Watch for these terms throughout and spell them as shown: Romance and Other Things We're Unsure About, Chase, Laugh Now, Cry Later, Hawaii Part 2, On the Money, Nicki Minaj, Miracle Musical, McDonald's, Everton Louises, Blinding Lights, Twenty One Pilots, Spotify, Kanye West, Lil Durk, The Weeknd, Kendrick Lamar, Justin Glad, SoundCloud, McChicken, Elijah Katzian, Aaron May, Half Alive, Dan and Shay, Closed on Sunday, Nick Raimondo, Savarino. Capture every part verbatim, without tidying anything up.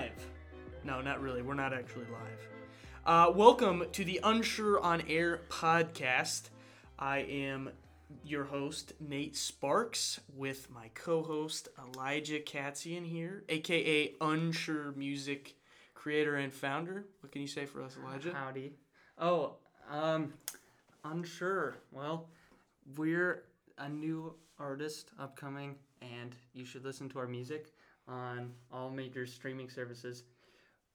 live. No, not really. We're not actually live. Uh, welcome to the Unsure on Air podcast. I am your host, Nate Sparks, with my co-host, Elijah Katzian here, a k a. Unsure Music creator and founder. What can you say for us, Elijah? Howdy. Oh, um, Unsure. Well, we're a new artist upcoming, and you should listen to our music on all major streaming services.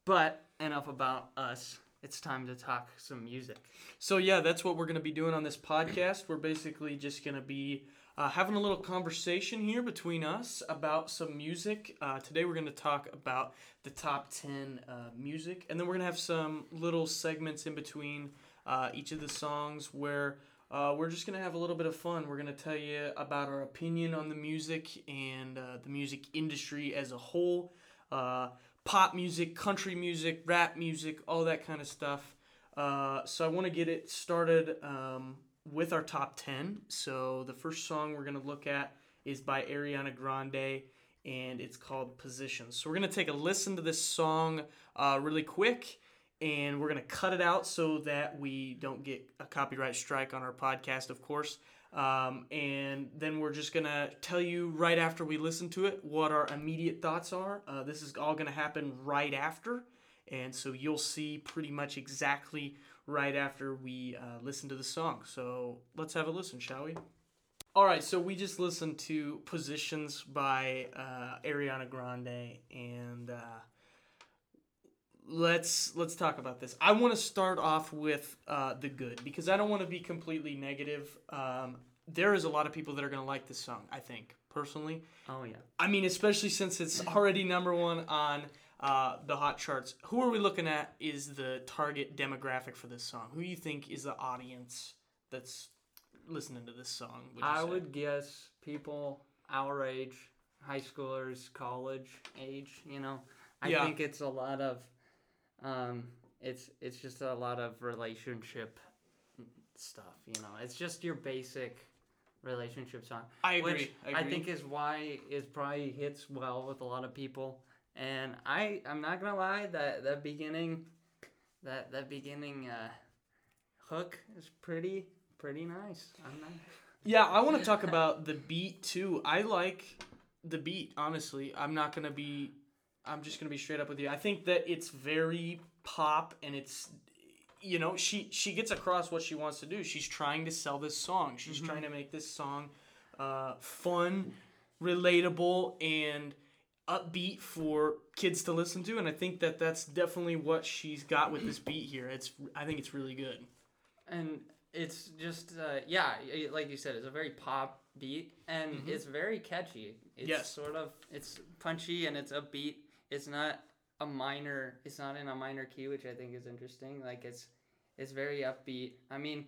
But enough about us. It's time to talk some music. So yeah, that's what we're going to be doing on this podcast. We're basically just going to be uh, having a little conversation here between us about some music. Uh, today we're going to talk about the top ten uh, music. And then we're going to have some little segments in between uh, each of the songs where uh, we're just going to have a little bit of fun. We're going to tell you about our opinion on the music and uh, the music industry as a whole. Uh Pop music, country music, rap music, all that kind of stuff. Uh, so I want to get it started um, with our top ten. So the first song we're going to look at is by Ariana Grande, and it's called Positions. So we're going to take a listen to this song uh, really quick, and we're going to cut it out so that we don't get a copyright strike on our podcast, of course. Um, and then we're just going to tell you right after we listen to it what our immediate thoughts are. Uh, this is all going to happen right after, and so you'll see pretty much exactly right after we uh, listen to the song. So let's have a listen, shall we? All right, so we just listened to Positions by uh, Ariana Grande, and uh, let's let's talk about this. I want to start off with uh, the good, because I don't want to be completely negative. Um, there is a lot of people that are going to like this song, I think, personally. Oh, yeah. I mean, especially since it's already number one on uh, the hot charts. Who are we looking at is the target demographic for this song? Who do you think is the audience that's listening to this song? Would you I say? would guess people our age, high schoolers, college age, you know. I yeah. think it's a lot of... Um, it's it's just a lot of relationship stuff, you know. It's just your basic relationship song. I agree. Which I, agree. I think is why it probably hits well with a lot of people. And I I'm not gonna lie, that that beginning, that that beginning uh, hook is pretty pretty nice. I'm not... Yeah, I want to talk about the beat too. I like the beat, honestly. I'm not gonna be. I'm just going to be straight up with you. I think that it's very pop, and it's, you know, she, she gets across what she wants to do. She's trying to sell this song. She's mm-hmm. trying to make this song uh, fun, relatable, and upbeat for kids to listen to, and I think that that's definitely what she's got with this beat here. It's I think it's really good. And it's just, uh, yeah, like you said, it's a very pop beat, and mm-hmm. it's very catchy. It's yes. sort of, it's punchy, and it's upbeat. It's not a minor, it's not in a minor key, which I think is interesting. Like, it's it's very upbeat. I mean,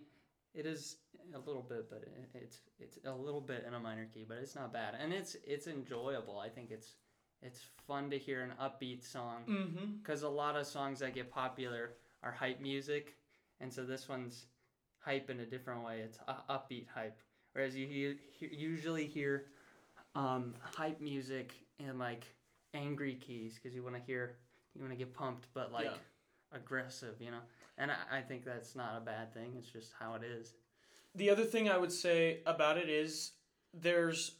it is a little bit, but it, it's it's a little bit in a minor key, but it's not bad. And it's it's enjoyable. I think it's it's fun to hear an upbeat song, because mm-hmm. a lot of songs that get popular are hype music, and so this one's hype in a different way. It's a upbeat hype, whereas you hear, usually hear um, hype music and, like, angry keys, because you want to hear, you want to get pumped, but like yeah. aggressive, you know. And I, I think that's not a bad thing. It's just how it is. The other thing I would say about it is there's,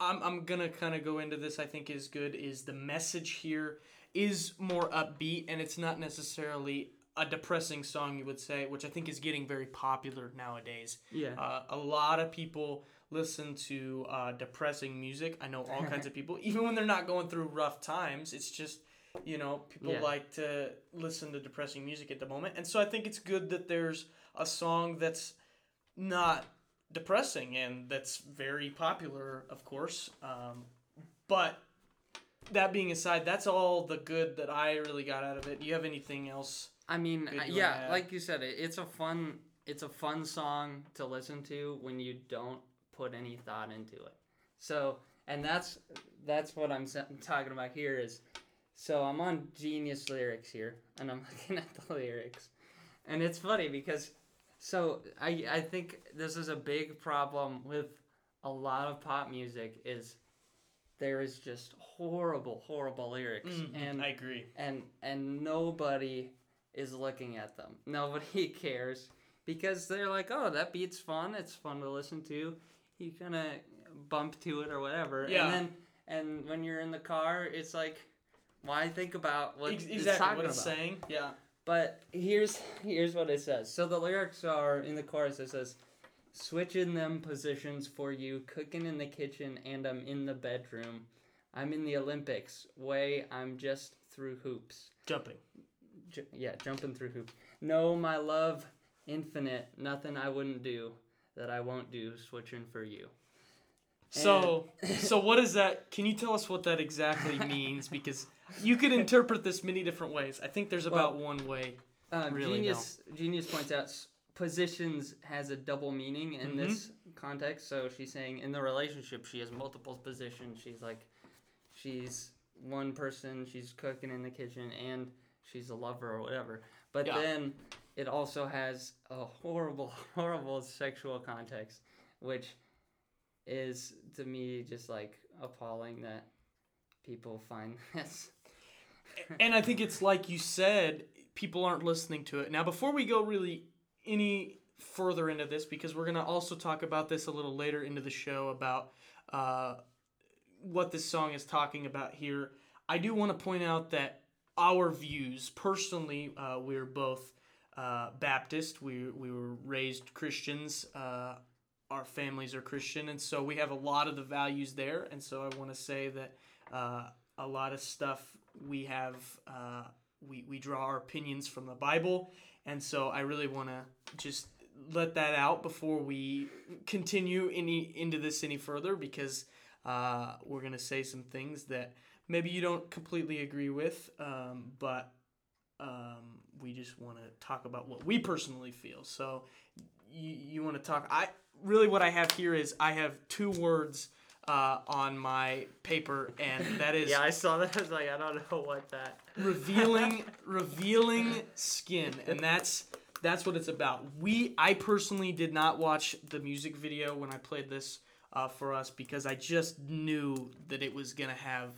I'm I'm gonna kind of go into this. I think is good is the message here is more upbeat, and it's not necessarily a depressing song, you would say, which I think is getting very popular nowadays. Yeah, uh, a lot of people listen to uh, depressing music. I know all kinds of people, even when they're not going through rough times. It's just, you know, people yeah. like to listen to depressing music at the moment. And so I think it's good that there's a song that's not depressing and that's very popular, of course. Um, but that being aside, that's all the good that I really got out of it. Do you have anything else? I mean, yeah, like you said, it, it's a fun, it's a fun song to listen to when you don't put any thought into it. So, and that's that's what I'm talking about here is, so I'm on Genius Lyrics here, and I'm looking at the lyrics. And it's funny because, so I I think this is a big problem with a lot of pop music is there is just horrible, horrible lyrics. Mm, and I agree. And and nobody is looking at them. Nobody cares. Because they're like, oh, that beat's fun. It's fun to listen to. You kind of bump to it or whatever. Yeah. And then, and when you're in the car, it's like, why think about what Ex- exactly, it's talking what it's about. Saying? Yeah. But here's here's what it says. So the lyrics are, in the chorus, it says, switching them positions for you, cooking in the kitchen, and I'm in the bedroom. I'm in the Olympics. Way, I'm just through hoops. Jumping. J- yeah, jumping through hoops. No, my love, infinite, nothing I wouldn't do that I won't do, switching for you. And so, so what is that? Can you tell us what that exactly means? Because you could interpret this many different ways. I think there's about well, one way. Uh, really Genius, Genius points out positions has a double meaning in mm-hmm. this context. So she's saying in the relationship, she has multiple positions. She's like, she's one person, she's cooking in the kitchen, and she's a lover or whatever. But yeah. then it also has a horrible, horrible sexual context, which is to me just like appalling that people find this. And I think it's like you said, people aren't listening to it. Now, before we go really any further into this, because we're going to also talk about this a little later into the show about uh, what this song is talking about here, I do want to point out that our views, personally, uh, we're both uh, Baptist. We, we were raised Christians. Uh, our families are Christian, and so we have a lot of the values there. And so I want to say that uh, a lot of stuff we have, uh, we, we draw our opinions from the Bible. And so I really want to just let that out before we continue any into this any further, because uh, we're going to say some things that maybe you don't completely agree with, um, but um, we just want to talk about what we personally feel. So you, you want to talk. I really what I have here is I have two words uh, on my paper, and that is... yeah, I saw that. I was like, I don't know what that... revealing revealing skin, and that's that's what it's about. We I personally did not watch the music video when I played this uh, for us, because I just knew that it was going to have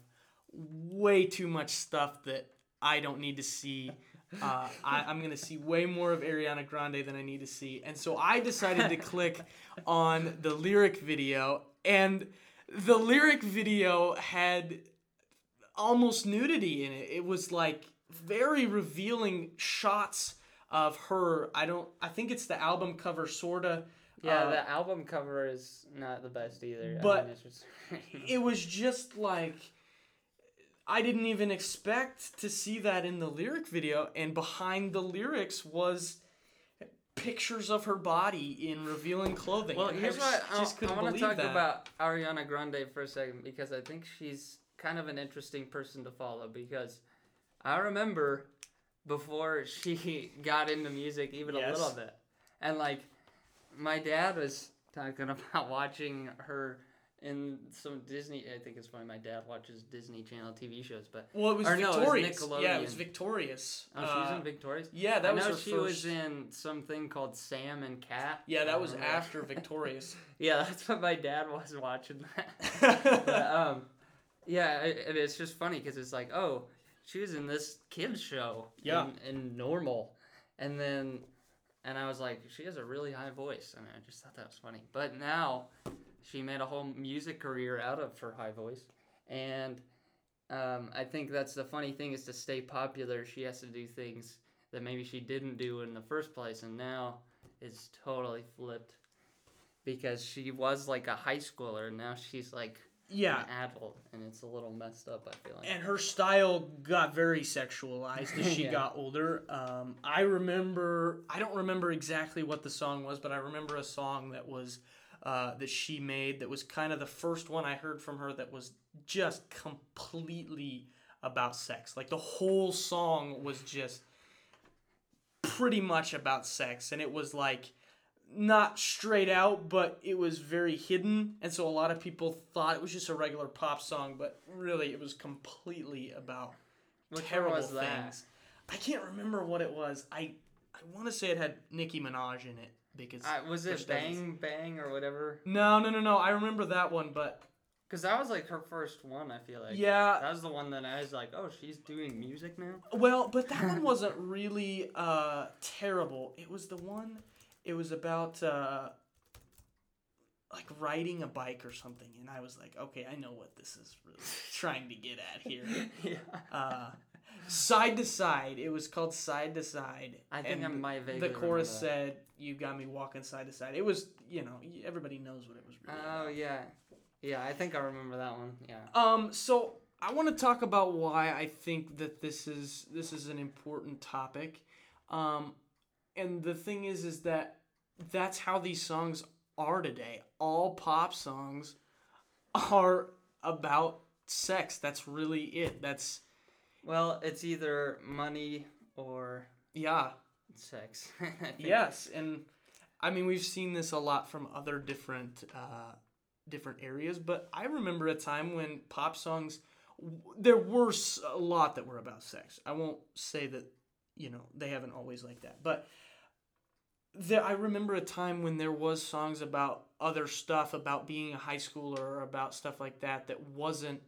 way too much stuff that I don't need to see. Uh, I, I'm going to see way more of Ariana Grande than I need to see. And so I decided to click on the lyric video, and the lyric video had almost nudity in it. It was like very revealing shots of her. I don't, I think it's the album cover, sorta. Yeah, uh, the album cover is not the best either. But I mean, just... it was just like, I didn't even expect to see that in the lyric video, and behind the lyrics was pictures of her body in revealing clothing. Well, here's what I just couldn't believe. I want to talk about Ariana Grande for a second, because I think she's kind of an interesting person to follow, because I remember before she got into music even yes. a little bit, and like my dad was talking about watching her in some Disney, I think it's funny, my dad watches Disney Channel T V shows, but... Well, it was or Victorious. No, it was Nickelodeon. Yeah, it was Victorious. Oh, she was in Victorious? Uh, yeah, that I was her first... I know she was in something called Sam and Cat. Yeah, that was remember. after Victorious. Yeah, that's what my dad was watching that. But, um, yeah, it, it's just funny, because it's like, oh, she was in this kid's show. Yeah. In, in Normal. And then... And I was like, she has a really high voice. I mean, I just thought that was funny. But now... she made a whole music career out of her high voice. And um, I think that's the funny thing, is to stay popular, she has to do things that maybe she didn't do in the first place. And now it's totally flipped, because she was like a high schooler, and now she's like yeah. an adult. And it's a little messed up, I feel like. And her style got very sexualized as she yeah. got older. Um, I remember, I don't remember exactly what the song was, but I remember a song that was... Uh, that she made that was kind of the first one I heard from her that was just completely about sex. Like the whole song was just pretty much about sex, and it was like not straight out, but it was very hidden, and so a lot of people thought it was just a regular pop song, but really it was completely about what terrible was that? things. I can't remember what it was. I, I want to say it had Nicki Minaj in it. Because uh, was it Bang Bang or whatever? No, no, no, no. I remember that one, but Because that was, like, her first one, I feel like. Yeah. That was the one that I was like, oh, she's doing music now? Well, but that one wasn't really uh, terrible. It was the one, it was about, uh, like, riding a bike or something. And I was like, okay, I know what this is really trying to get at here. Yeah. Uh, Side to Side. It was called Side to Side. I think I might vaguely remember that. The chorus said, you got me walking side to side. It was, you know, everybody knows what it was really about. Oh, yeah. Yeah, I think I remember that one. Yeah. Um. So I want to talk about why I think that this is this is an important topic, um, and the thing is, is that that's how these songs are today. All pop songs are about sex. That's really it. That's well, it's either money or yeah, sex. Yes, and I mean we've seen this a lot from other different. Uh, different areas, but I remember a time when pop songs, there were a lot that were about sex. I won't say that, you know, they haven't always liked that, but there, I remember a time when there was songs about other stuff, about being a high schooler or about stuff like that, that wasn't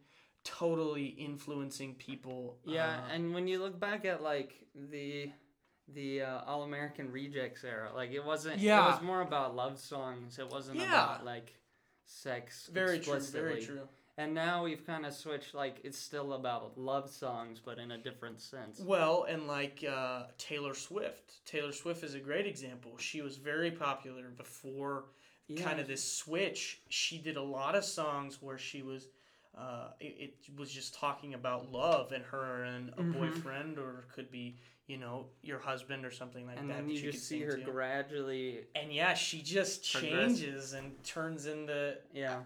totally influencing people. Yeah, uh, and when you look back at, like, the... The uh, All-American Rejects era, like, it wasn't, yeah. It was more about love songs. It wasn't yeah. about, like... sex very true very true and now we've kind of switched, like it's still about love songs but in a different sense. Well, and like uh Taylor Swift Taylor Swift is a great example. She was very popular before yeah. kind of this switch. She did a lot of songs where she was uh it, it was just talking about love and her and a mm-hmm. boyfriend, or it could be, you know, your husband or something like and that. And then you just see her to. gradually... And yeah, she just progress. changes and turns into... Yeah.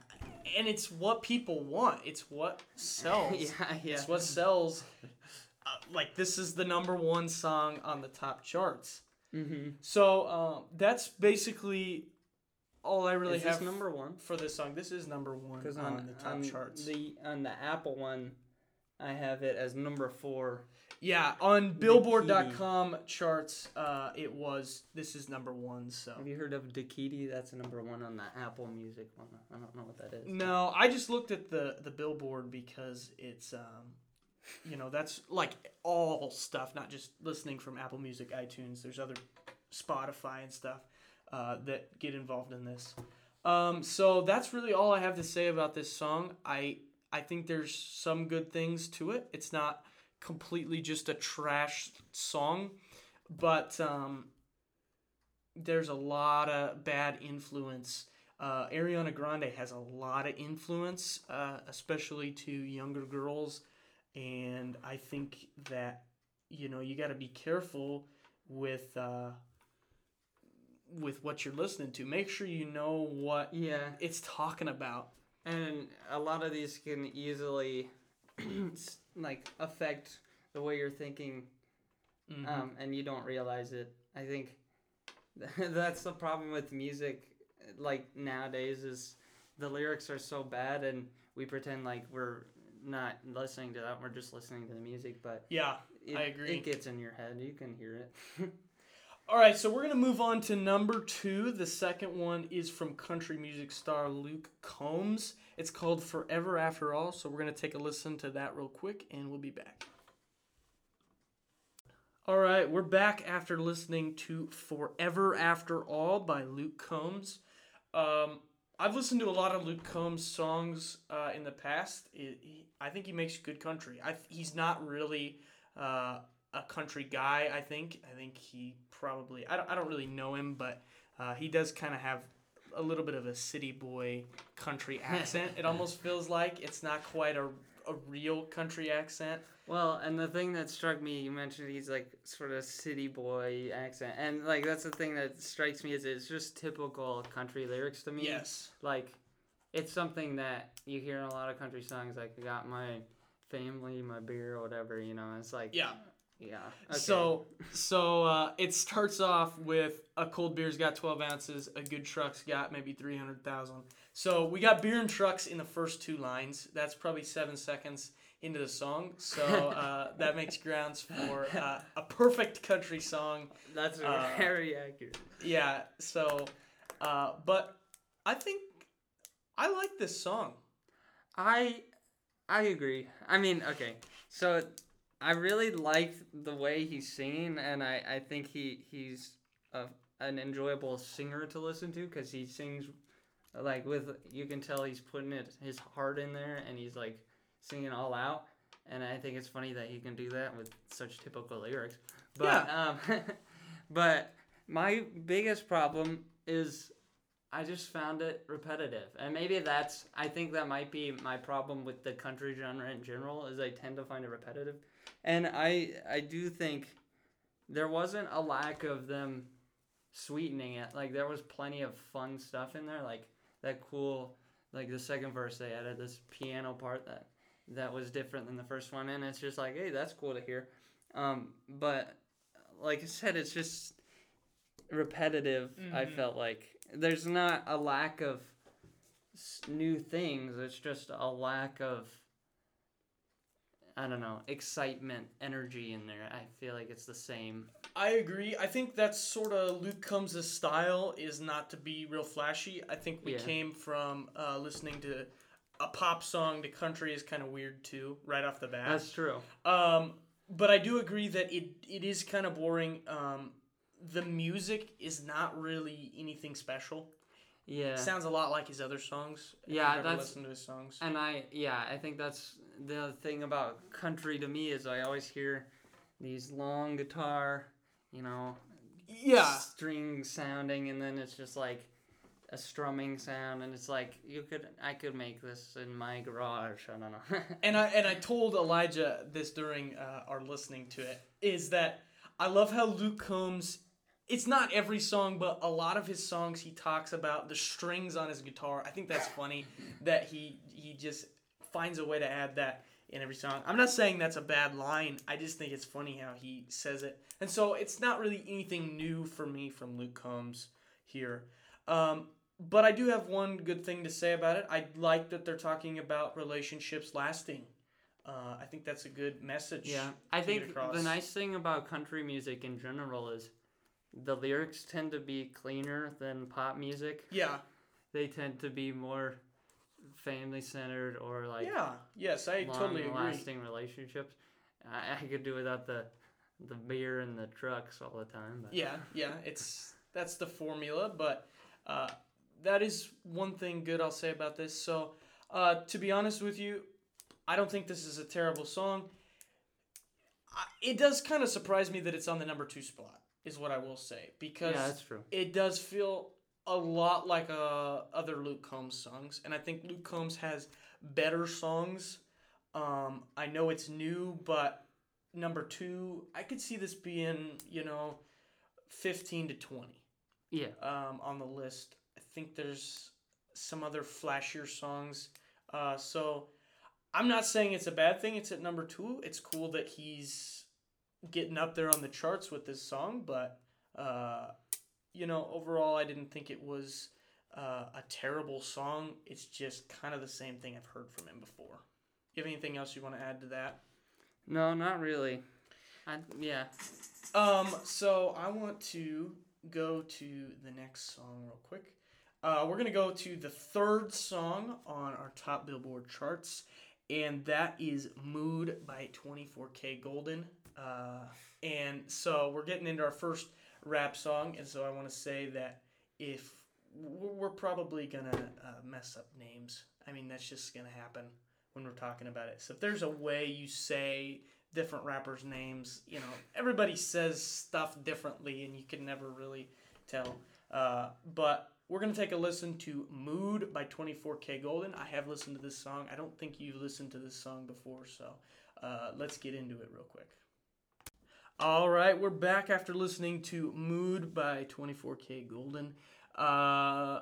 And it's what people want. It's what sells. yeah, yeah. It's what sells. Uh, like, this is the number one song on the top charts. Mm-hmm. So, um, that's basically all I really is have this number one? for this song. This is number one on, on the top on charts. The, on the Apple one, I have it as number four. Yeah, on Billboard dot com charts, uh, it was, this is number one, so. Have you heard of Dakiti? That's number one on the Apple Music one. I don't know what that is. No, I just looked at the, the Billboard because it's, um, you know, that's like all stuff, not just listening from Apple Music, iTunes. There's other Spotify and stuff uh, that get involved in this. Um, so that's really all I have to say about this song. I I think there's some good things to it. It's not... completely just a trash song, but um, there's a lot of bad influence. Uh, Ariana Grande has a lot of influence, uh, especially to younger girls, and I think that, you know, you got to be careful with uh, with what you're listening to. Make sure you know what yeah. it's talking about. And a lot of these can easily like affect the way you're thinking, mm-hmm. um, and you don't realize it. I think that's the problem with music, like nowadays, is the lyrics are so bad, and we pretend like we're not listening to that. We're just listening to the music, but yeah, it, I agree. It gets in your head. You can hear it. All right, so we're gonna move on to number two. The second one is from country music star Luke Combs. It's called Forever After All, so we're going to take a listen to that real quick, and we'll be back. All right, we're back after listening to Forever After All by Luke Combs. Um, I've listened to a lot of Luke Combs songs uh, in the past. It, he, I think he makes good country. I, he's not really uh, a country guy, I think. I think he probably... I don't, I don't really know him, but uh, he does kind of have... a little bit of a city boy country accent. It almost feels like it's not quite a, a real country accent. Well, and the thing that struck me, you mentioned he's like sort of city boy accent. And like that's the thing that strikes me is it's just typical country lyrics to me. Yes. Like it's something that you hear in a lot of country songs, like I got my family, my beer, or whatever, you know. It's like yeah. Yeah. Okay. So so uh, it starts off with a cold beer's got twelve ounces, a good truck's got maybe three hundred thousand. So we got beer and trucks in the first two lines. That's probably seven seconds into the song. So uh, that makes grounds for uh, a perfect country song. That's very uh, accurate. Yeah. So, uh, but I think I like this song. I I agree. I mean, okay. So I really liked the way he's singing, and I, I think he, he's a, an enjoyable singer to listen to because he sings, like, with, you can tell he's putting it, his heart in there, and he's, like, singing all out. And I think it's funny that he can do that with such typical lyrics. But, yeah. um, but my biggest problem is I just found it repetitive. And maybe that's, I think that might be my problem with the country genre in general, is I tend to find it repetitive. And I I do think there wasn't a lack of them sweetening it. Like, there was plenty of fun stuff in there. Like, that cool, like, the second verse, they added this piano part that, that was different than the first one. And it's just like, hey, that's cool to hear. Um, but, like I said, it's just repetitive, mm-hmm. I felt like. There's not a lack of new things. It's just a lack of, I don't know, excitement, energy in there. I feel like it's the same. I agree. I think that's sort of Luke Combs' style, is not to be real flashy. I think we yeah. came from uh, listening to a pop song to country is kind of weird too, right off the bat. That's true. Um, but I do agree that it it is kind of boring. Um, the music is not really anything special. Yeah. It sounds a lot like his other songs. Yeah, I've never listened to his songs. And I yeah, I think that's the thing about country to me, is I always hear these long guitar, you know, yeah, string sounding, and then it's just like a strumming sound, and it's like, you could I could make this in my garage. I don't know. and I and I told Elijah this during uh, our listening to it, is that I love how Luke Combs, it's not every song, but a lot of his songs, he talks about the strings on his guitar. I think that's funny that he he just finds a way to add that in every song. I'm not saying that's a bad line. I just think it's funny how he says it. And so it's not really anything new for me from Luke Combs here. Um, but I do have one good thing to say about it. I like that they're talking about relationships lasting. Uh, I think that's a good message. Yeah, I think the nice thing about country music in general is the lyrics tend to be cleaner than pop music. Yeah. They tend to be more family-centered or like yeah. Yes, I totally agree. Long-lasting relationships. I, I could do without the the beer and the trucks all the time. But. Yeah, yeah, it's that's the formula, but uh, that is one thing good I'll say about this. So, uh, to be honest with you, I don't think this is a terrible song. It does kind of surprise me that it's on the number two spot, is what I will say, because yeah, that's true. It does feel a lot like uh, other Luke Combs songs, and I think Luke Combs has better songs. Um, I know it's new, but number two, I could see this being, you know, fifteen to twenty. Yeah. Um, on the list. I think there's some other flashier songs. Uh, so I'm not saying it's a bad thing. It's at number two. It's cool that he's getting up there on the charts with this song, but, uh, you know, overall, I didn't think it was uh, a terrible song. It's just kind of the same thing I've heard from him before. You have anything else you want to add to that? No, not really. I, yeah. Um. So I want to go to the next song real quick. Uh, we're going to go to the third song on our top Billboard charts, and that is Mood by twenty-four K Goldn. Uh, and so we're getting into our first rap song, and so I want to say that if we're probably gonna uh, mess up names. I mean, that's just gonna happen when we're talking about it. So if there's a way you say different rappers' names, you know, everybody says stuff differently, and you can never really tell. Uh, but we're gonna take a listen to "Mood" by twenty-four K Goldn. I have listened to this song. I don't think you've listened to this song before, so uh, let's get into it real quick. All right, we're back after listening to Mood by twenty-four K Goldn. Uh,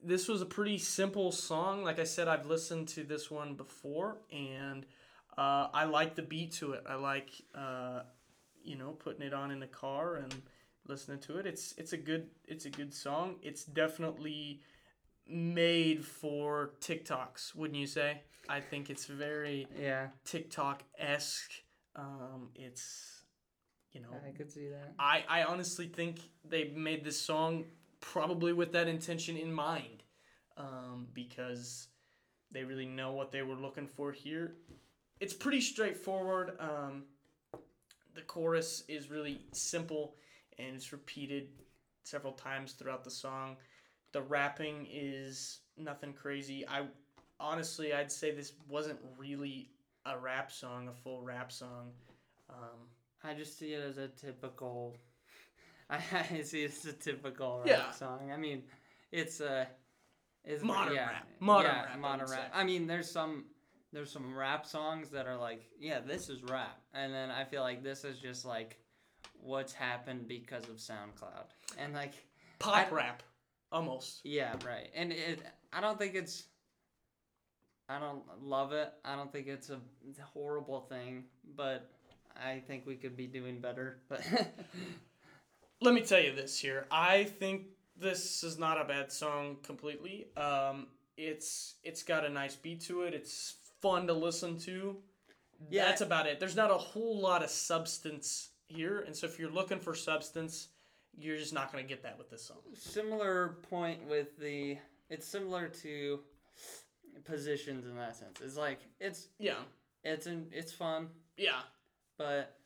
this was a pretty simple song. Like I said, I've listened to this one before, and uh, I like the beat to it. I like, uh, you know, putting it on in the car and listening to it. It's it's a good it's a good song. It's definitely made for TikToks, wouldn't you say? I think it's very yeah. TikTok-esque. Um, it's... You know, I could see that. I, I honestly think they made this song probably with that intention in mind, um, because they really know what they were looking for here. It's pretty straightforward. Um, the chorus is really simple, and it's repeated several times throughout the song. The rapping is nothing crazy. I honestly, I'd say this wasn't really a rap song, a full rap song. Um, I just see it as a typical. I see it as a typical rap yeah. song. I mean, it's a it's modern yeah, rap. Modern yeah, rap. Modern rap. I mean, there's some there's some rap songs that are like, yeah, this is rap, and then I feel like this is just like what's happened because of SoundCloud and like pop I, rap, almost. Yeah, right. And it, I don't think it's. I don't love it. I don't think it's a horrible thing, but I think we could be doing better. But let me tell you this here. I think this is not a bad song completely. Um, it's it's got a nice beat to it. It's fun to listen to. Yeah. That's about it. There's not a whole lot of substance here, and so if you're looking for substance, you're just not going to get that with this song. Similar point with the... It's similar to... Positions in that sense. It's like it's yeah. It's in it's fun. Yeah. But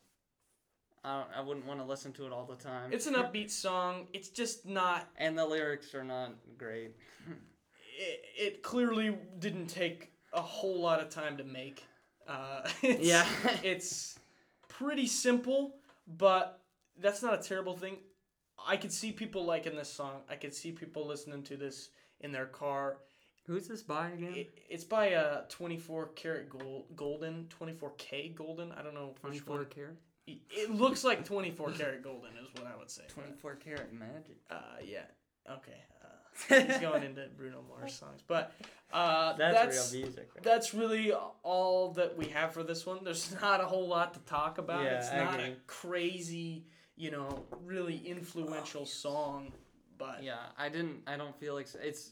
I don't, I wouldn't want to listen to it all the time. It's an upbeat song. It's just not. And the lyrics are not great. it it clearly didn't take a whole lot of time to make. Uh, it's, yeah. It's pretty simple, but that's not a terrible thing. I could see people liking this song. I could see people listening to this in their car. Who's this by again? It, it's by uh, twenty-four karat gold, golden, twenty-four K Golden. I don't know. twenty-four karat? It, it looks like twenty-four karat golden is what I would say. twenty-four karat magic. Uh, yeah. Okay. Uh, he's going into Bruno Mars songs. But uh, that's, that's real music. Right? That's really all that we have for this one. There's not a whole lot to talk about. Yeah, it's I not agree. a crazy, you know, really influential oh, yes. song. But yeah, I didn't, I don't feel like it's.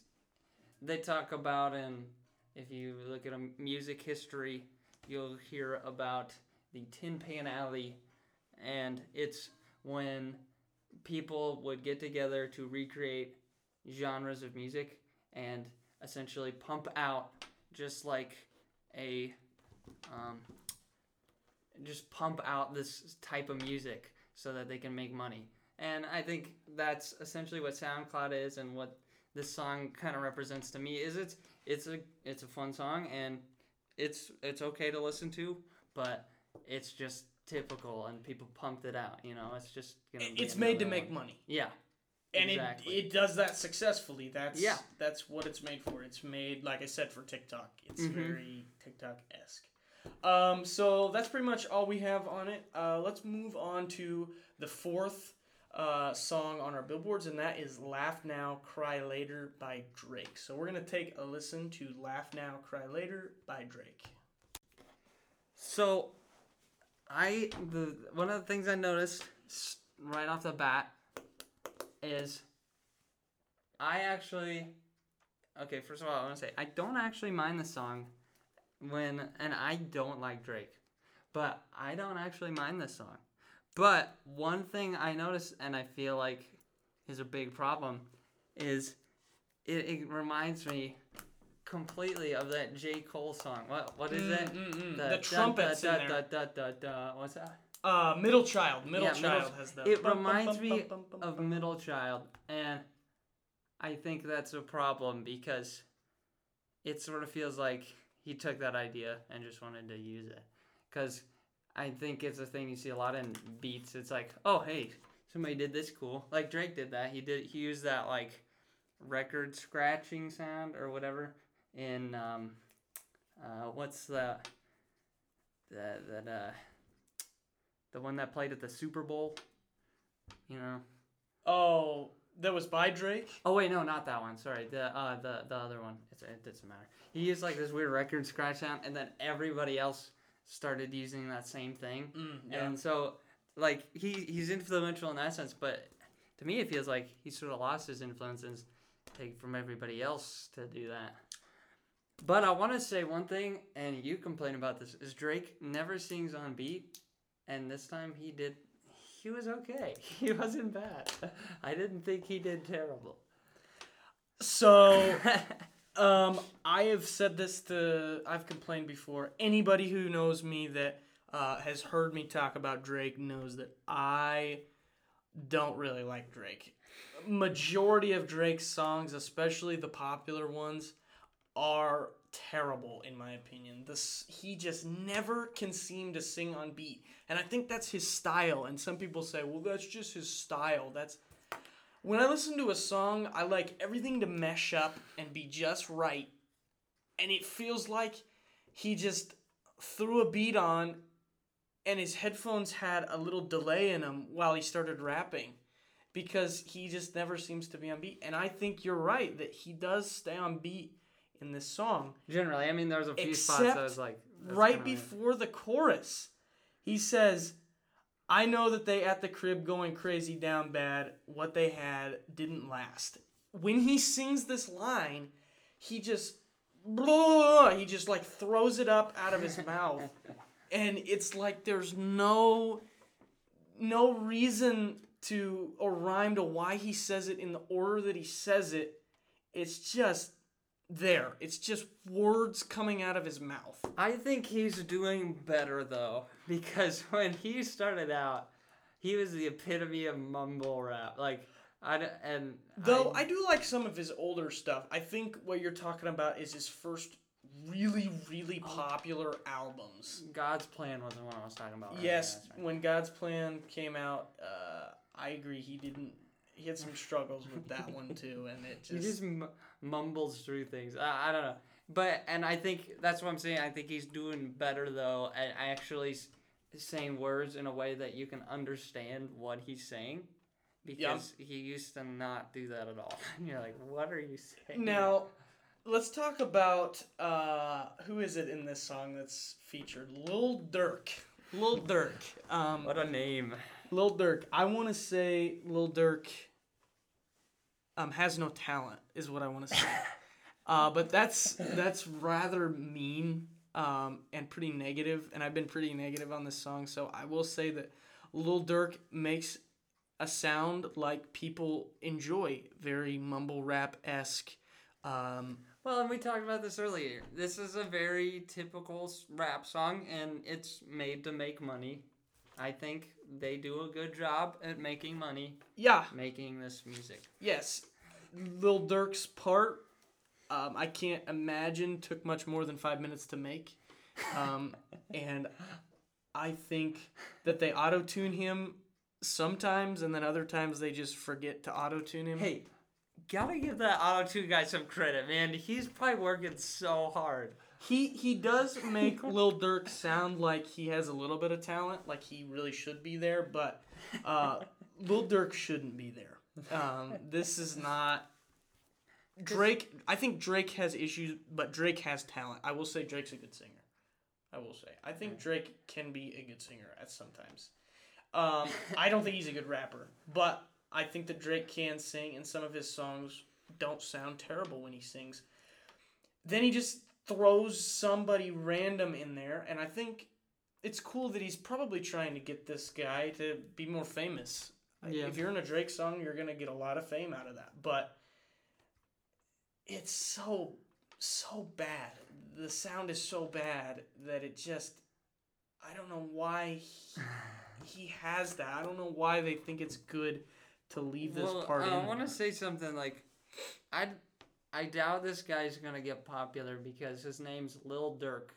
They talk about, and if you look at a music history, you'll hear about the Tin Pan Alley, and it's when people would get together to recreate genres of music and essentially pump out just like a, um, just pump out this type of music so that they can make money. And I think that's essentially what SoundCloud is and what this song kind of represents to me. Is it's it's a it's a fun song, and it's it's okay to listen to, but it's just typical and people pumped it out. You know, it's just gonna be it's made to one. make money. Yeah, and exactly. it it does that successfully. That's yeah. that's what it's made for. It's made, like I said, for TikTok. It's mm-hmm. very TikTok-esque. Um, so that's pretty much all we have on it. Uh, let's move on to the fourth Uh, song on our billboards, and that is Laugh Now, Cry Later by Drake. So we're going to take a listen to Laugh Now, Cry Later by Drake. So I the one of the things I noticed right off the bat is I actually okay first of all I want to say I don't actually mind the song when and I don't like Drake, but I don't actually mind this song. But one thing I noticed, and I feel like is a big problem, is it, it reminds me completely of that J. Cole song. What What is mm, that? Mm, mm. The, the trumpets da, da, in there. Da, da, da, da, da. What's that? Uh, Middle Child. Middle yeah, Child middle, has that. It bum, reminds bum, bum, me bum, bum, bum, of Middle Child, and I think that's a problem because it sort of feels like he took that idea and just wanted to use it. Because I think it's a thing you see a lot in beats. It's like, oh, hey, somebody did this cool. Like Drake did that. He did. He used that like record scratching sound or whatever in um, uh, what's the the that uh, the one that played at the Super Bowl, you know? Oh, that was by Drake. Oh wait, no, not that one. Sorry, the uh, the the other one. It's, it doesn't matter. He used like this weird record scratch sound, and then everybody else started using that same thing. Mm, yeah. And so, like, he, he's influential in that sense, but to me it feels like he sort of lost his influence and take from everybody else to do that. But I want to say one thing, and you complain about this, is Drake never sings on beat, and this time he did, he was okay. He wasn't bad. I didn't think he did terrible. So... Um, I have said this to, I've complained before. Anybody who knows me that uh, has heard me talk about Drake knows that I don't really like Drake. Majority of Drake's songs, especially the popular ones, are terrible in my opinion. This he just never can seem to sing on beat, and I think that's his style. And some people say, well, that's just his style. That's when I listen to a song, I like everything to mesh up and be just right, and it feels like he just threw a beat on and his headphones had a little delay in them while he started rapping, because he just never seems to be on beat. And I think you're right that he does stay on beat in this song. Generally, I mean, there's a few Except spots I was like... right before weird. The chorus, he says, I know that they at the crib going crazy down bad. What they had didn't last. When he sings this line, he just... Blah, he just like throws it up out of his mouth. And it's like there's no no reason to or rhyme to why he says it in the order that he says it. It's just there. It's just words coming out of his mouth. I think he's doing better though, because when he started out, he was the epitome of mumble rap. Like I and though I, I do like some of his older stuff. I think what you're talking about is his first really, really popular oh. albums. God's Plan was the one I was talking about. Right? Yes, yeah, right. When God's Plan came out, uh, I agree. He didn't. He had some struggles with that one too, and it just he just m- mumbles through things. I, I don't know, but and I think that's what I'm saying. I think he's doing better though at actually s- saying words in a way that you can understand what he's saying, because yep. he used to not do that at all. And you're like, what are you saying now? Let's talk about, uh, who is it in this song that's featured? Lil Durk. Lil Durk. Um, what a name. Lil Durk. I want to say Lil Durk um, has no talent is what I want to say. uh, but that's that's rather mean um, and pretty negative, and I've been pretty negative on this song, so I will say that Lil Durk makes a sound like people enjoy, very mumble rap-esque. Um, Well, and we talked about this earlier. This is a very typical rap song, and it's made to make money. I think they do a good job at making money. Yeah. Making this music. Yes. Lil Durk's part, um, I can't imagine, took much more than five minutes to make. Um, and I think that they auto-tune him sometimes, and then other times they just forget to auto-tune him. Hey. Gotta give that auto-tune guy some credit, man. He's probably working so hard. He he does make Lil Durk sound like he has a little bit of talent, like he really should be there, but uh, Lil Durk shouldn't be there. Um, this is not... Drake... I think Drake has issues, but Drake has talent. I will say Drake's a good singer. I will say. I think Drake can be a good singer at sometimes. Um, I don't think he's a good rapper, but... I think that Drake can sing, and some of his songs don't sound terrible when he sings. Then he just throws somebody random in there, and I think it's cool that he's probably trying to get this guy to be more famous. Yeah. If you're in a Drake song, you're going to get a lot of fame out of that, but it's so, so bad. The sound is so bad that it just, I don't know why he, he has that. I don't know why they think it's good to leave this well, part uh, in. I want to say something like, I, I doubt this guy's going to get popular because his name's Lil Durk.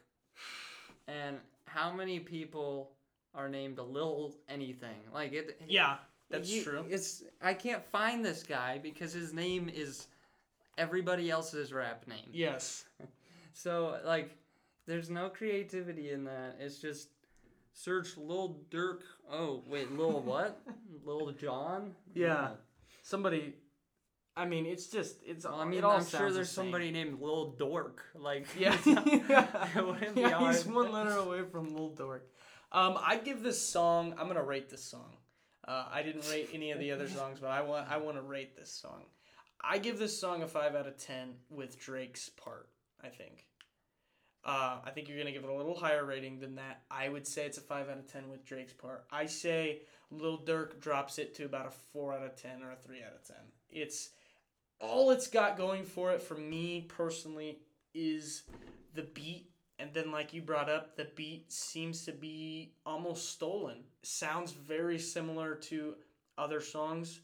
And how many people are named Lil anything? Like it. Yeah, that's you, true. It's I can't find this guy because his name is everybody else's rap name. Yes. So, like, there's no creativity in that. It's just... Search Lil Durk. Oh, wait, Lil what? Lil John? Yeah. Somebody, I mean, it's just, it's well, I mean, it all I'm sure there's the somebody named Lil Dork. Like, yeah. It wouldn't be yeah, he's one letter away from Lil Dork. Um, I give this song, I'm going to rate this song. Uh, I didn't rate any of the other songs, but I want I want to rate this song. I give this song a five out of ten with Drake's part, I think. Uh, I think you're going to give it a little higher rating than that. I would say it's a five out of ten with Drake's part. I say Lil Durk drops it to about a four out of ten or a three out of ten. It's all it's got going for it for me personally is the beat. And then, like you brought up, the beat seems to be almost stolen. Sounds very similar to other songs.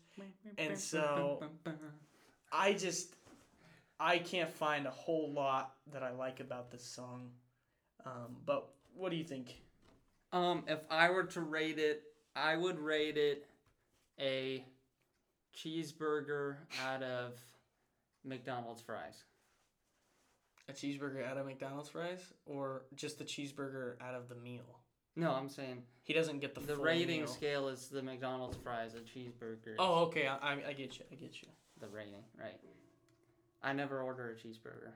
And so I just, I can't find a whole lot that I like about this song. Um, but what do you think? Um, if I were to rate it, I would rate it a cheeseburger out of McDonald's fries. A cheeseburger out of McDonald's fries, or just the cheeseburger out of the meal? No, I'm saying he doesn't get the. The full rating meal. Scale is the McDonald's fries, a cheeseburger. Oh, okay, I I get you, I get you. The rating, right? I never order a cheeseburger.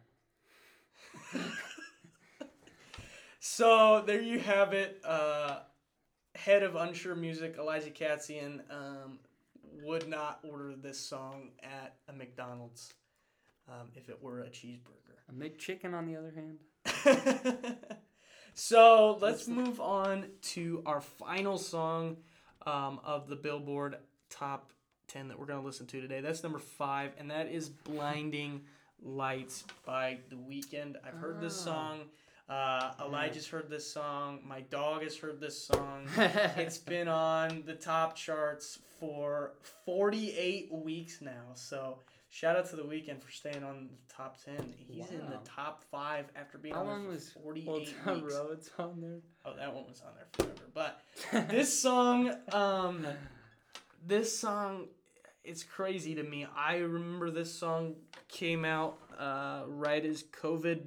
So there you have it. Uh, head of Unsure Music, Elijah Katzian, um, would not order this song at a McDonald's um, if it were a cheeseburger. A McChicken, on the other hand. So let's move on to our final song um, of the Billboard Top ten that we're going to listen to today. That's number five, and that is Blinding Lights by The Weeknd. I've heard this song. Uh, Elijah's heard this song. My dog has heard this song. It's been on the top charts for forty-eight weeks now, so... Shout out to The Weeknd for staying on the top ten. He's wow. in the top five after being How on there for forty-eight weeks. How long was Old Town Road's on there? Oh, that one was on there forever. But this song, um, this song, it's crazy to me. I remember this song came out uh, right as COVID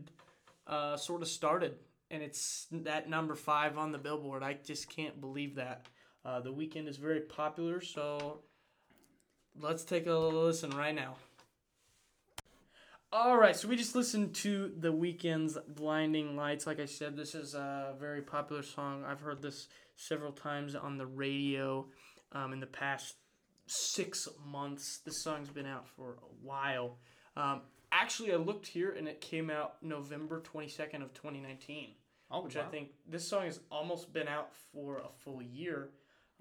uh, sort of started, and it's at number five on the Billboard. I just can't believe that. Uh, The Weeknd is very popular, so let's take a listen right now. All right, so we just listened to The Weeknd's Blinding Lights. Like I said, this is a very popular song. I've heard this several times on the radio um, in the past six months. This song's been out for a while. Um, actually, I looked here, and it came out November twenty-second of twenty nineteen, oh, which wow. I think this song has almost been out for a full year.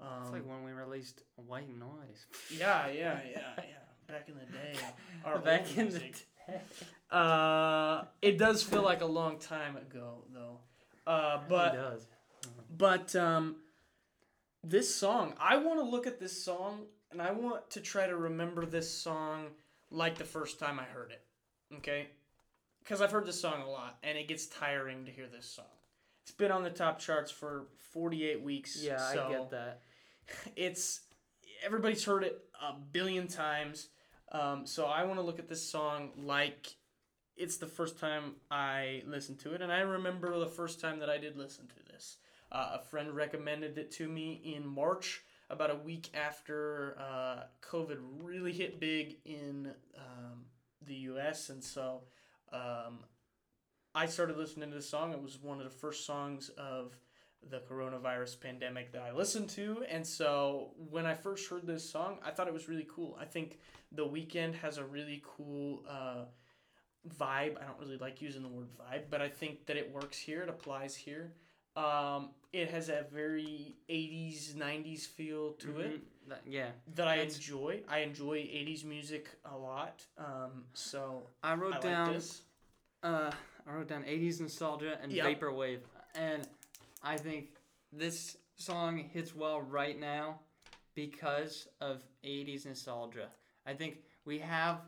Um, it's like when we released White Noise. Yeah, yeah, yeah, yeah. Back in the day. Our Back in music. the day. Uh, it does feel like a long time ago, though. Uh, but, it really does. But um, this song, I want to look at this song, and I want to try to remember this song like the first time I heard it. Okay? Because I've heard this song a lot, and it gets tiring to hear this song. It's been on the top charts for forty-eight weeks. Yeah, so I get that. It's everybody's heard it a billion times, um, so I want to look at this song like it's the first time I listened to it, and I remember the first time that I did listen to this. Uh, a friend recommended it to me in March, about a week after uh, COVID really hit big in um, the U S, and so um, I started listening to this song. It was one of the first songs of the coronavirus pandemic that I listened to, and so when I first heard this song, I thought it was really cool. I think The Weeknd has a really cool uh, vibe. I don't really like using the word vibe, but I think that it works here. It applies here. Um, it has a very eighties, nineties feel to mm-hmm. it. Yeah, that I That's... enjoy. I enjoy eighties music a lot. Um, so I wrote I down. Like this. Uh, I wrote down eighties nostalgia and yep. vaporwave, and I think this song hits well right now because of eighties nostalgia. I think we have,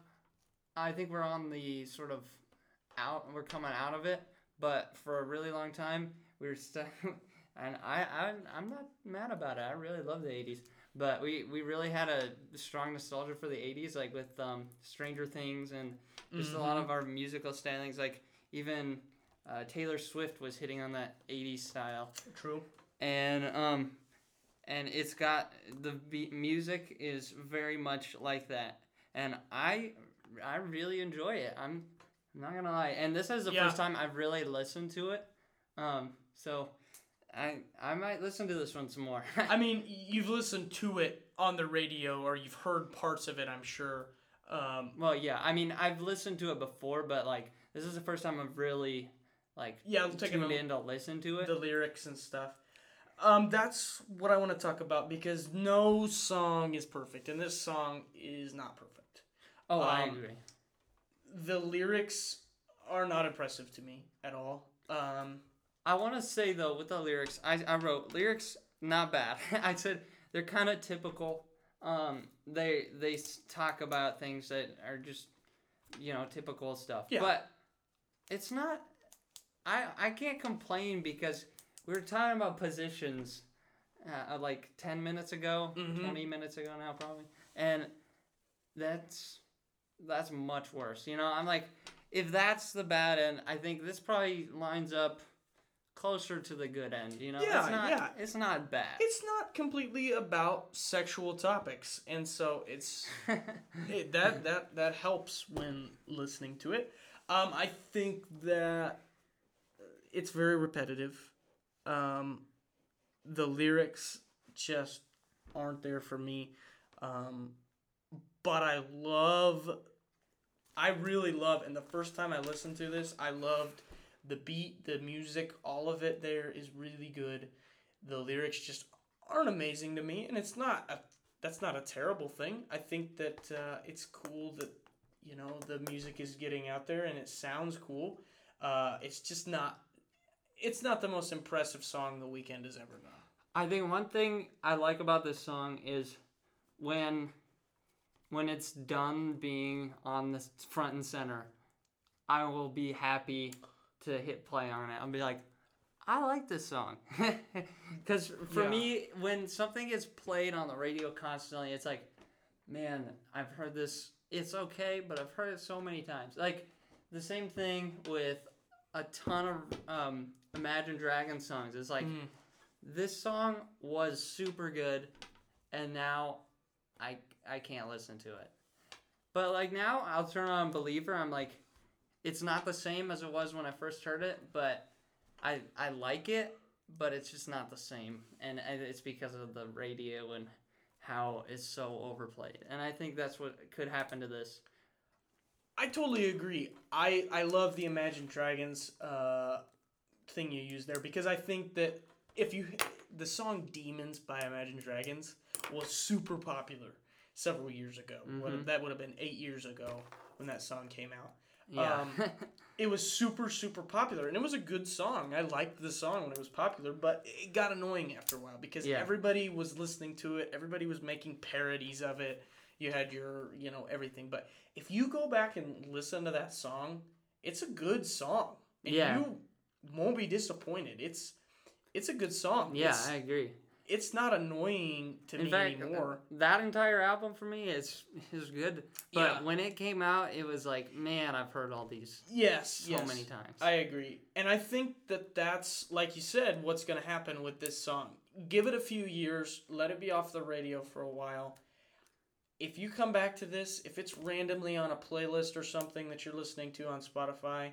I think we're on the sort of out, we're coming out of it, but for a really long time we were stuck, and I, I, I'm not mad about it. I really love the eighties, but we, we really had a strong nostalgia for the eighties, like with um, Stranger Things and just mm-hmm. a lot of our musical stylings, like even... Uh, Taylor Swift was hitting on that eighties style. True. And um, and it's got the be- music is very much like that, and I I really enjoy it. I'm, I'm not gonna lie. And this is the yeah. first time I've really listened to it. Um, so I I might listen to this one some more. I mean, you've listened to it on the radio, or you've heard parts of it. I'm sure. Um, well, yeah. I mean, I've listened to it before, but like this is the first time I've really. Like, yeah, tuned in to listen to it. The lyrics and stuff. Um, that's what I want to talk about because no song is perfect, and this song is not perfect. Oh, um, I agree. The lyrics are not impressive to me at all. Um, I want to say, though, with the lyrics, I, I wrote, lyrics, not bad. I said, they're kind of typical. Um, they they talk about things that are just, you know, typical stuff. Yeah. But it's not... I, I can't complain because we were talking about Positions uh, like ten minutes ago, mm-hmm. twenty minutes ago now probably, and that's that's much worse. You know, I'm like, if that's the bad end, I think this probably lines up closer to the good end, you know? Yeah, it's not, yeah. It's not bad. It's not completely about sexual topics, and so it's... it, that, that, that helps when listening to it. Um, I think that... It's very repetitive. Um, the lyrics just aren't there for me. Um, but I love, I really love, and the first time I listened to this, I loved the beat, the music, all of it there is really good. The lyrics just aren't amazing to me, and it's not, a, that's not a terrible thing. I think that uh, it's cool that, you know, the music is getting out there, and it sounds cool. Uh, it's just not... It's not the most impressive song The Weeknd has ever done. I think one thing I like about this song is when when it's done being on the front and center, I will be happy to hit play on it. I'll be like, I like this song. Because for yeah. me, when something gets played on the radio constantly, it's like, man, I've heard this. It's okay, but I've heard it so many times. Like, the same thing with a ton of... Um, Imagine Dragons songs. It's like, mm. this song was super good, and now I I can't listen to it. But, like, now I'll turn on Believer. I'm like, it's not the same as it was when I first heard it, but I I like it, but it's just not the same. And it's because of the radio and how it's so overplayed. And I think that's what could happen to this. I totally agree. I, I love the Imagine Dragons uh thing you use there, because I think that if you the song Demons by Imagine Dragons was super popular several years ago. Mm-hmm. What, that would have been eight years ago when that song came out. Yeah. Um, it was super, super popular, and it was a good song. I liked the song when it was popular, but it got annoying after a while because yeah. everybody was listening to it. Everybody was making parodies of it. You had your, you know, everything. But if you go back and listen to that song, it's a good song. And yeah. you won't be disappointed. It's it's a good song. Yeah, it's, I agree. It's not annoying to In me fact, anymore. That entire album for me is is good. But yeah. when it came out, it was like, man, I've heard all these yes, so yes. many times. I agree. And I think that that's, like you said, what's going to happen with this song. Give it a few years. Let it be off the radio for a while. If you come back to this, if it's randomly on a playlist or something that you're listening to on Spotify,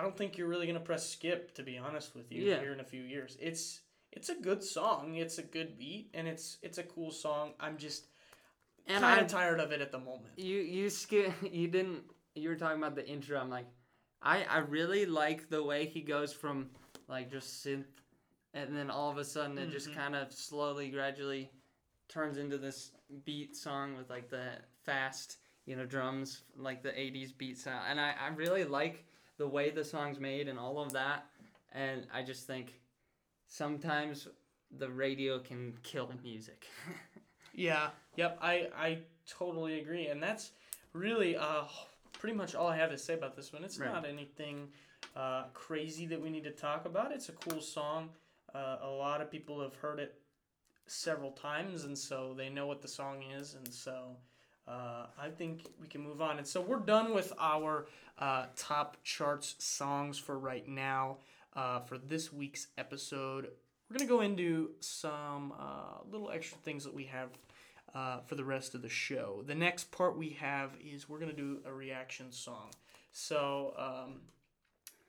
I don't think you're really going to press skip, to be honest with you, yeah. here in a few years. It's it's a good song. It's a good beat, and it's it's a cool song. I'm just kind of tired of it at the moment. You you skip, you didn't you were talking about the intro. I'm like I, I really like the way he goes from like just synth and then all of a sudden it mm-hmm. just kind of slowly gradually turns into this beat song with like the fast, you know, drums, like the eighties beat sound. And I, I really like the way the song's made and all of that, and I just think sometimes the radio can kill music. yeah, yep, I, I totally agree, and that's really uh, pretty much all I have to say about this one. It's right. not anything uh, crazy that we need to talk about. It's a cool song. Uh, a lot of people have heard it several times, and so they know what the song is, and so... Uh, I think we can move on. And so we're done with our uh, top charts songs for right now uh, for this week's episode. We're going to go into some uh, little extra things that we have uh, for the rest of the show. The next part we have is we're going to do a reaction song. So um,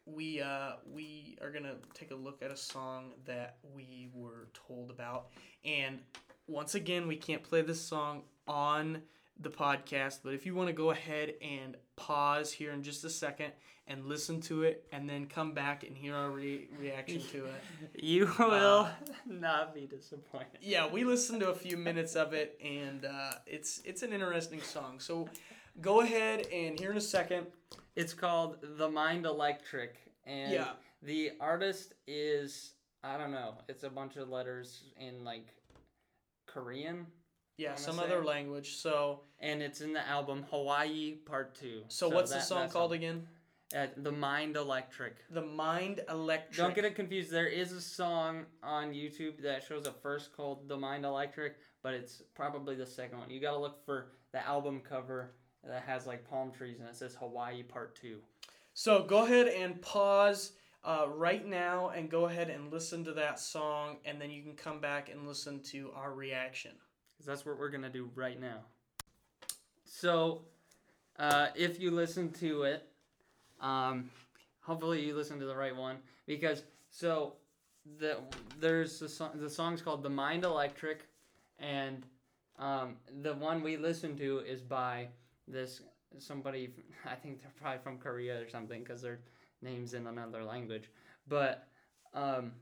we uh, we are going to take a look at a song that we were told about. And once again, we can't play this song on the podcast, but if you want to go ahead and pause here in just a second and listen to it and then come back and hear our re- reaction to it. You will uh, not be disappointed. Yeah, we listened to a few minutes of it, and uh, it's it's an interesting song. So go ahead and hear in a second. It's called The Mind Electric. And yeah. the artist is, I don't know, it's a bunch of letters in, like, Korean. Yeah, some say. other language. So And it's in the album Hawaii Part two. So, so what's that, the song called song. again? Uh, The Mind Electric. The Mind Electric. Don't get it confused. There is a song on YouTube that shows a first called The Mind Electric, but it's probably the second one. You got to look for the album cover that has, like, palm trees, and it says Hawaii Part two. So go ahead and pause uh, right now and go ahead and listen to that song, and then you can come back and listen to our reaction. Because that's what we're going to do right now. So uh, if you listen to it, um, hopefully you listen to the right one. Because so the there's the song, the song's called The Mind Electric, and um, the one we listen to is by this somebody, I think they're probably from Korea or something, because their name's in another language. But um,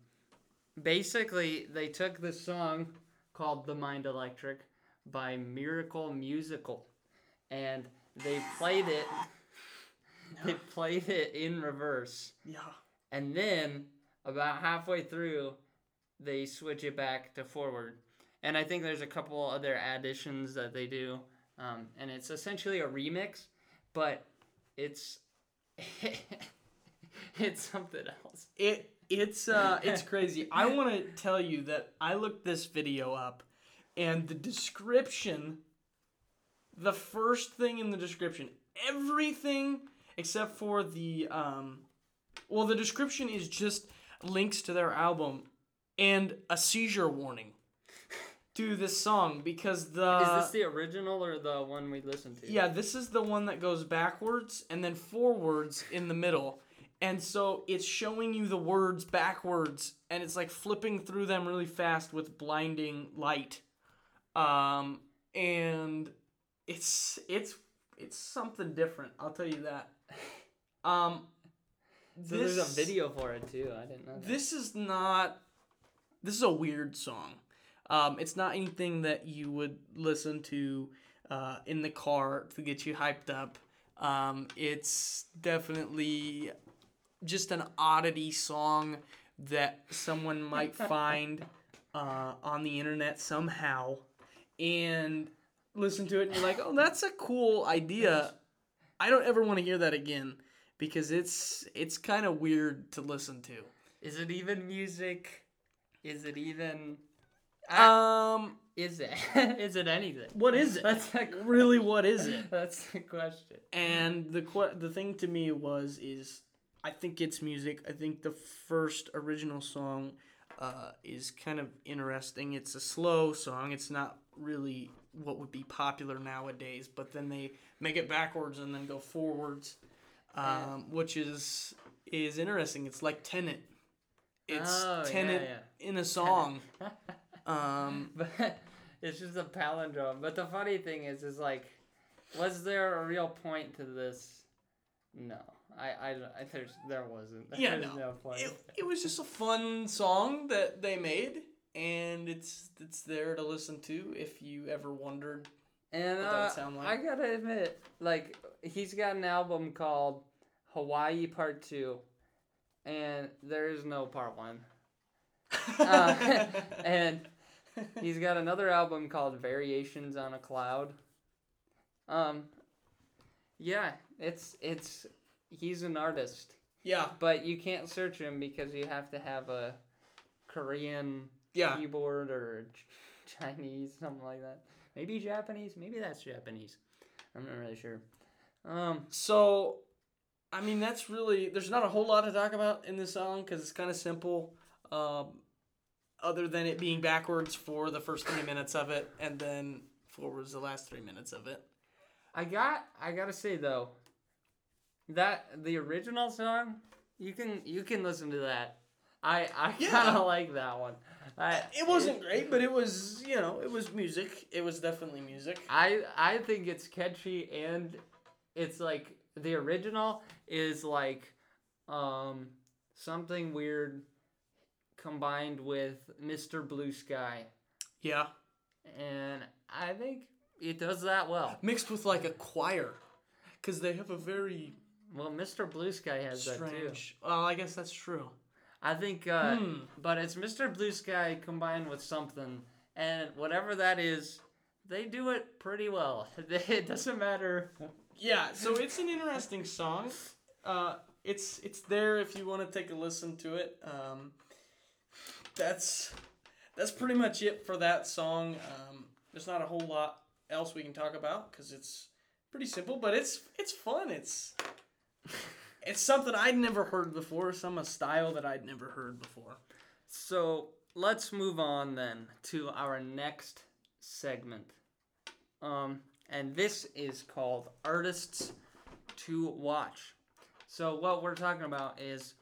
basically, they took this song called The Mind Electric by Miracle Musical, and they played it, yeah. they played it in reverse. Yeah. And then, about halfway through, they switch it back to forward. And I think there's a couple other additions that they do. Um, and it's essentially a remix, but it's it's something else. It it's uh it's crazy. I want to tell you that I looked this video up, and the description, the first thing in the description, everything except for the um, well, the description is just links to their album and a seizure warning to this song, because the... Is this the original or the one we listened to? Yeah, this is the one that goes backwards and then forwards in the middle. And so it's showing you the words backwards, and it's like flipping through them really fast with blinding light. Um, and it's it's it's something different, I'll tell you that. Um, so this, there's a video for it too, I didn't know that. This is not... This is a weird song. Um, it's not anything that you would listen to uh, in the car to get you hyped up. Um, it's definitely just an oddity song that someone might find uh, on the internet somehow and listen to it and you're like, oh, that's a cool idea. I don't ever want to hear that again, because it's it's kind of weird to listen to. Is it even music? Is it even... I, um, is it? Is it anything? What is it? That's like really what is it? That's the question. And the qu- the thing to me was is I think it's music. I think the first original song uh is kind of interesting. It's a slow song. It's not really what would be popular nowadays, but then they make it backwards and then go forwards. Um, which is is interesting. It's like Tenet. It's oh, Tenet yeah, yeah. in a song. Um, but it's just a palindrome. But the funny thing is, is like, was there a real point to this? No, I, I, I there's, there wasn't. There yeah, was no. no point. It, it was just a fun song that they made, and it's it's there to listen to if you ever wondered and, what that would sound like. Uh, I gotta admit, like, he's got an album called Hawaii Part two, and there is no Part one. uh, and he's got another album called Variations on a Cloud. Um, yeah, it's it's he's an artist. Yeah, but you can't search him because you have to have a Korean yeah. keyboard or Chinese, something like that. Maybe Japanese. Maybe that's Japanese. I'm not really sure. Um, so, I mean, that's really there's not a whole lot to talk about in this song because it's kind of simple. Um, other than it being backwards for the first three minutes of it, and then forwards the last three minutes of it. I got, I gotta say though, that the original song, you can, you can listen to that. I, I yeah. kind of like that one. I, it wasn't it, great, but it was, you know, it was music. It was definitely music. I, I think it's catchy, and it's like the original is like, um, something weird. Combined with Mister Blue Sky. Yeah. And I think it does that well. Mixed with like a choir. Because they have a very... Well, Mister Blue Sky has strange. That, too. Well, I guess that's true. I think... Uh, hmm. But it's Mister Blue Sky combined with something. And whatever that is, they do it pretty well. It doesn't matter. Yeah, so it's an interesting song. Uh, it's it's there if you want to take a listen to it. Um, that's that's pretty much it for that song. Um, there's not a whole lot else we can talk about because it's pretty simple, but it's it's fun. It's it's something I'd never heard before. Some a style that I'd never heard before. So let's move on then to our next segment. Um, and this is called Artists to Watch. So what we're talking about is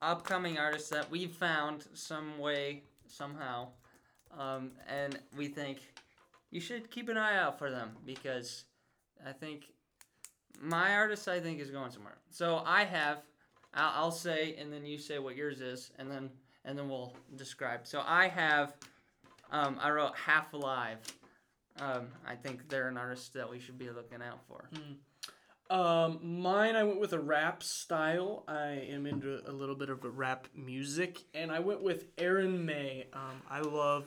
upcoming artists that we've found some way, somehow, um, and we think you should keep an eye out for them because I think my artist, I think, is going somewhere. So I have, I'll, I'll say, and then you say what yours is, and then and then we'll describe. So I have, um, I wrote Half Alive. Um, I think they're an artist that we should be looking out for. Mm. Um, mine, I went with a rap style. I am into a little bit of a rap music, and I went with Aaron May. Um, I love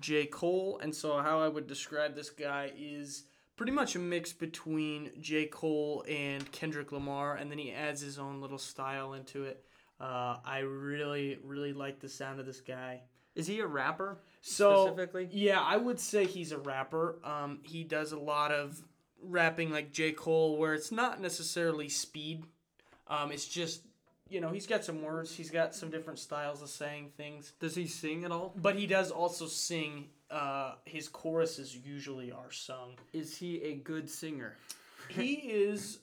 J. Cole, and so how I would describe this guy is pretty much a mix between J. Cole and Kendrick Lamar, and then he adds his own little style into it. Uh, I really, really like the sound of this guy. Is he a rapper, so, specifically? Yeah, I would say he's a rapper. Um, he does a lot of rapping like J. Cole, where it's not necessarily speed. Um, it's just, you know, he's got some words. He's got some different styles of saying things. Does he sing at all? But he does also sing. Uh, his choruses usually are sung. Is he a good singer? He is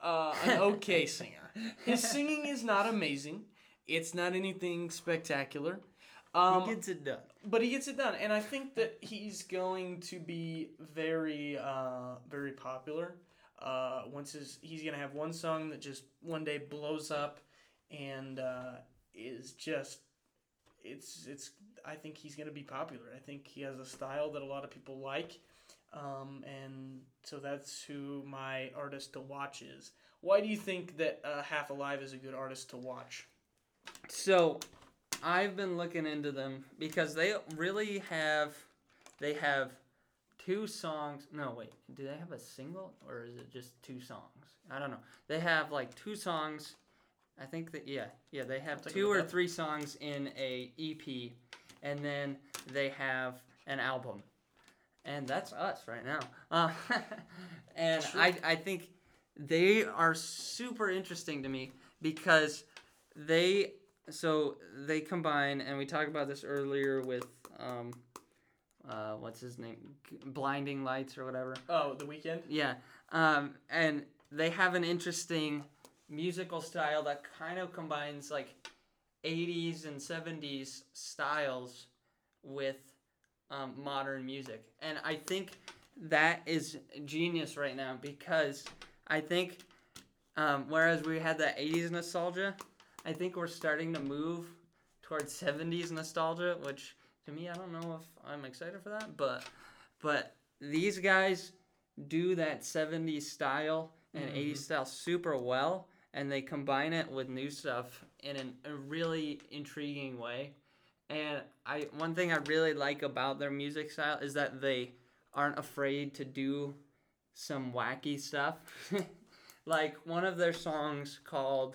uh, an okay singer. His singing is not amazing. It's not anything spectacular. Um, he gets it done. But he gets it done. And I think that he's going to be very, uh, very popular. Uh, once his, he's going to have one song that just one day blows up and uh, is just, it's, it's. I think he's going to be popular. I think he has a style that a lot of people like. Um, and so that's who my artist to watch is. Why do you think that uh, Half Alive is a good artist to watch? So... I've been looking into them because they really have, they have two songs. No, wait, do they have a single or is it just two songs? I don't know. They have like two songs. I think that, yeah, yeah, they have two or three songs in a E P and then they have an album. And that's us right now. Uh, and I, I think they are super interesting to me because they... So they combine, and we talked about this earlier with, um, uh, what's his name, Blinding Lights or whatever. Oh, The Weeknd? Yeah, um, and they have an interesting musical style that kind of combines like eighties and seventies styles with um, modern music, and I think that is genius right now because I think um, whereas we had that eighties nostalgia. I think we're starting to move towards seventies nostalgia, which to me, I don't know if I'm excited for that, but but these guys do that seventies style and mm-hmm. eighties style super well, and they combine it with new stuff in an, a really intriguing way. And I one thing I really like about their music style is that they aren't afraid to do some wacky stuff. Like one of their songs called...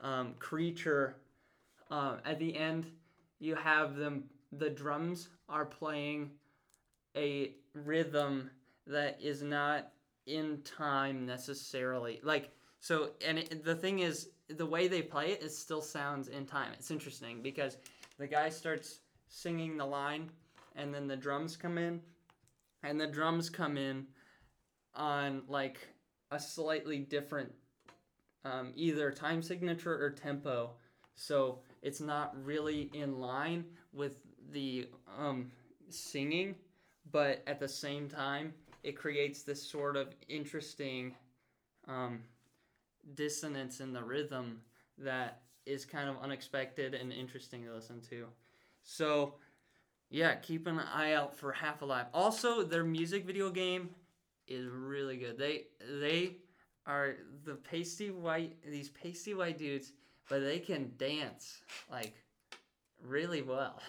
Um, Creature, um, at the end, you have them, the drums are playing a rhythm that is not in time necessarily. Like, so, and it, the thing is, the way they play it, it still sounds in time. It's interesting because the guy starts singing the line and then the drums come in and the drums come in on like a slightly different Um, either time signature or tempo, so it's not really in line with the um, singing, but at the same time, it creates this sort of interesting um, dissonance in the rhythm that is kind of unexpected and interesting to listen to. So, yeah, keep an eye out for Half Alive. Also, their music video game is really good. They they are the pasty white, these pasty white dudes, but they can dance like really well.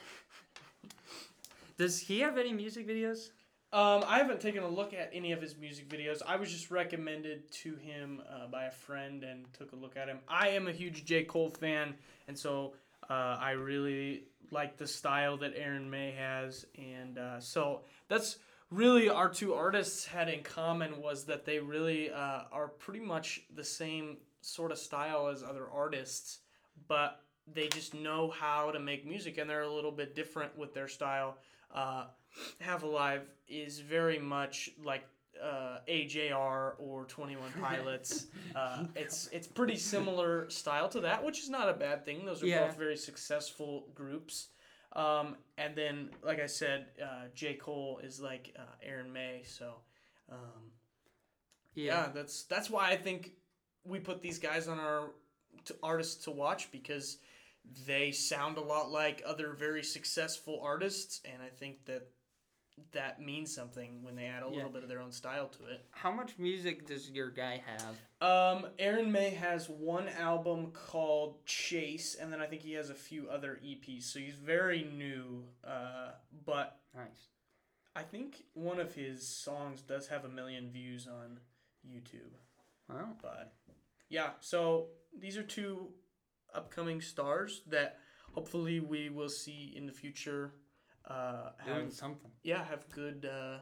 Does he have any music videos? Um, I haven't taken a look at any of his music videos. I was just recommended to him uh, by a friend and took a look at him. I am a huge J. Cole fan, and so uh, I really like the style that Aaron May has. And uh, so that's really our two artists had in common, was that they really uh, are pretty much the same sort of style as other artists, but they just know how to make music, and they're a little bit different with their style. Uh, Half Alive is very much like uh, A J R or Twenty One Pilots. Uh, it's it's pretty similar style to that, which is not a bad thing. Those are yeah. both very successful groups. Um, and then, like I said, uh, J. Cole is like uh, Aaron May. So, um, yeah. yeah, that's that's why I think we put these guys on our to artists to watch, because they sound a lot like other very successful artists, and I think that that means something when they add a yeah. little bit of their own style to it. How much music does your guy have? Um, Aaron May has one album called Chase, and then I think he has a few other E Ps, so he's very new, uh, but nice. I think one of his songs does have a million views on YouTube. Wow. But, yeah, so these are two upcoming stars that hopefully we will see in the future. Uh, Doing have, something. Yeah, have good, uh,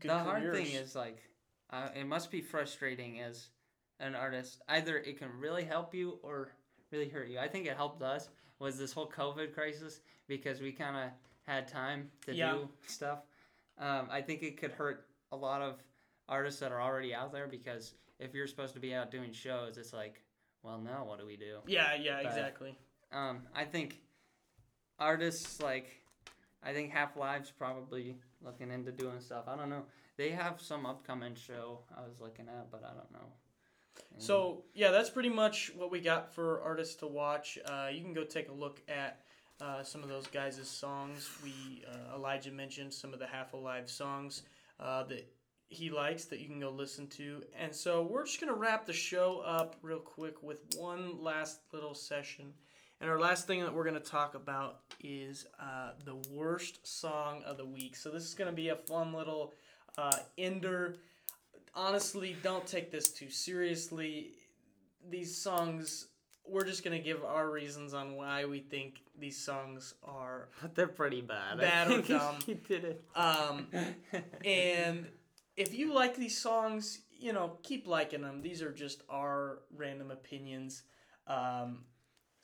good the careers. Hard thing is, like, uh, it must be frustrating as an artist. Either it can really help you or really hurt you. I think it helped us was this whole COVID crisis, because we kind of had time to yeah. do stuff. Um, I think it could hurt a lot of artists that are already out there, because if you're supposed to be out doing shows, it's like, well, now what do we do? Yeah, yeah, but, exactly. Um, I think artists like, I think Half Live's probably looking into doing stuff. I don't know. They have some upcoming show I was looking at, but I don't know. And so, yeah, that's pretty much what we got for artists to watch. Uh, you can go take a look at uh, some of those guys' songs. We uh, Elijah mentioned some of the Half Alive songs uh, that he likes that you can go listen to. And so we're just going to wrap the show up real quick with one last little session. And our last thing that we're going to talk about is uh, the worst song of the week. So this is going to be a fun little uh, ender. Honestly, don't take this too seriously. These songs, we're just going to give our reasons on why we think these songs are... But they're pretty bad. Bad or dumb. You did it. Um, and... If you like these songs, you know, keep liking them. These are just our random opinions. Um,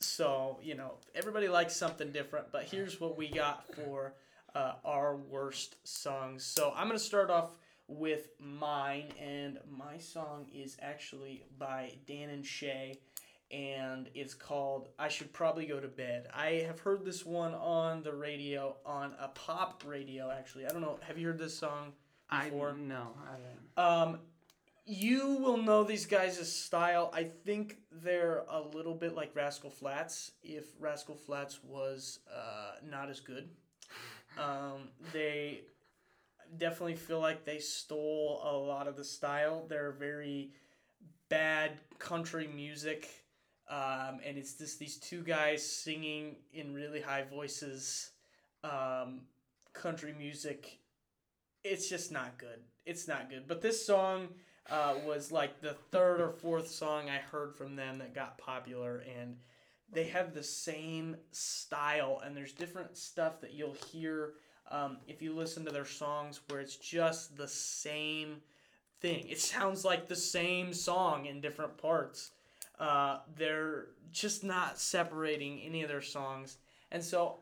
so, you know, everybody likes something different, but here's what we got for uh, our worst songs. So I'm going to start off with mine, and my song is actually by Dan and Shay, and it's called I Should Probably Go to Bed. I have heard this one on the radio, on a pop radio, actually. I don't know. Have you heard this song? Before. I no, I don't. Um, you will know these guys' style. I think they're a little bit like Rascal Flatts. If Rascal Flatts was uh, not as good, um, they definitely feel like they stole a lot of the style. They're very bad country music, um, and it's just these two guys singing in really high voices, um, country music. It's just not good. It's not good. But this song uh, was like the third or fourth song I heard from them that got popular. And they have the same style. And there's different stuff that you'll hear um, if you listen to their songs where it's just the same thing. It sounds like the same song in different parts. Uh, they're just not separating any of their songs. And so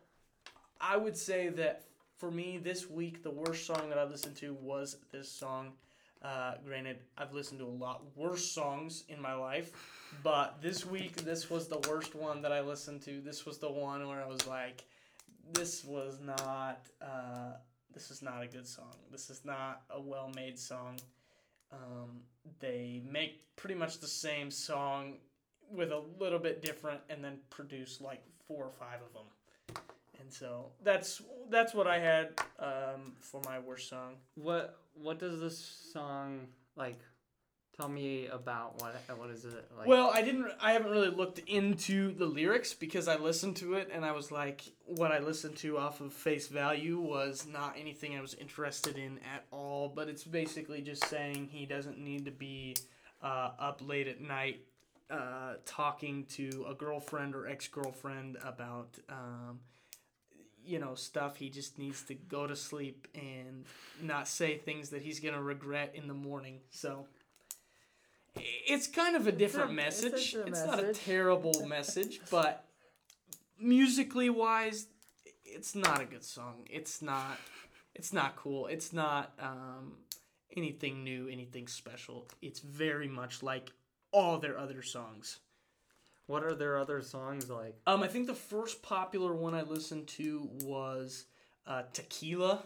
I would say that... For me, this week, the worst song that I listened to was this song. Uh, granted, I've listened to a lot worse songs in my life, but this week, this was the worst one that I listened to. This was the one where I was like, this was not, uh, this is not a good song. This is not a well-made song. Um, they make pretty much the same song with a little bit different and then produce like four or five of them. And so that's that's what I had um, for my worst song. What what does this song like? Tell me about what what is it like? Well, I didn't. I haven't really looked into the lyrics because I listened to it and I was like, what I listened to off of face value was not anything I was interested in at all. But it's basically just saying he doesn't need to be uh, up late at night uh, talking to a girlfriend or ex-girlfriend about um, you know stuff. He just needs to go to sleep and not say things that he's gonna regret in the morning. So. It's kind of a different it's a, message. It's, a it's message. Not a terrible message, but musically wise, it's not a good song. It's not. It's not cool. It's not um, anything new, anything special. It's very much like all their other songs. What are their other songs like? Um, I think the first popular one I listened to was uh, Tequila.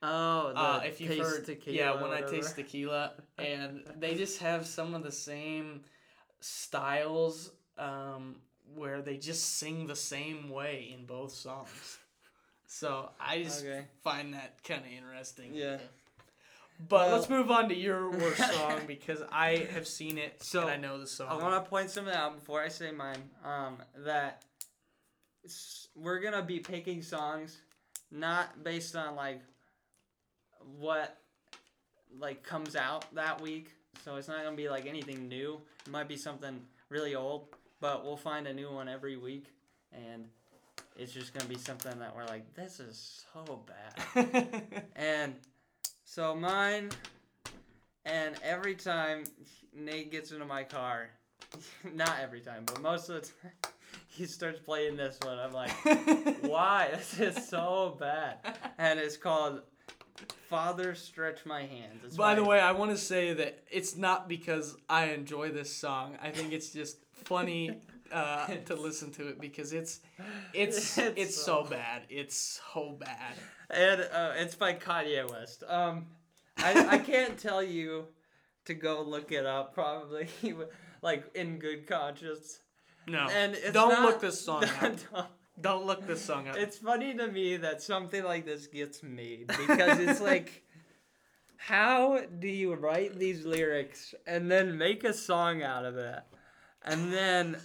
Oh, the uh, if you've heard, tequila yeah, when I taste tequila, and they just have some of the same styles um, where they just sing the same way in both songs. So I just okay. find that kind of interesting. Yeah, but well, let's move on to your worst song because I have seen it so and I know the song. I want to point something out before I say mine. Um, that we're gonna be picking songs not based on like. what like comes out that week, so it's not gonna be like anything new. It might be something really old, but we'll find a new one every week, and it's just gonna be something that we're like, this is so bad. And so mine, and every time Nate gets into my car, not every time, but most of the time, he starts playing this one. I'm like, why? This is so bad. And it's called Father Stretch My Hands. That's By the way, I want to say that it's not because I enjoy this song. I think it's just funny uh, to listen to it because it's it's it's, it's so, so bad. It's so bad. And uh, it's by Kanye West. Um, I I can't tell you to go look it up. Probably like in good conscience. No. And it's don't not, look this song up. Don't. Don't look this song up. It's funny to me that something like this gets made because it's like, how do you write these lyrics and then make a song out of it? And then,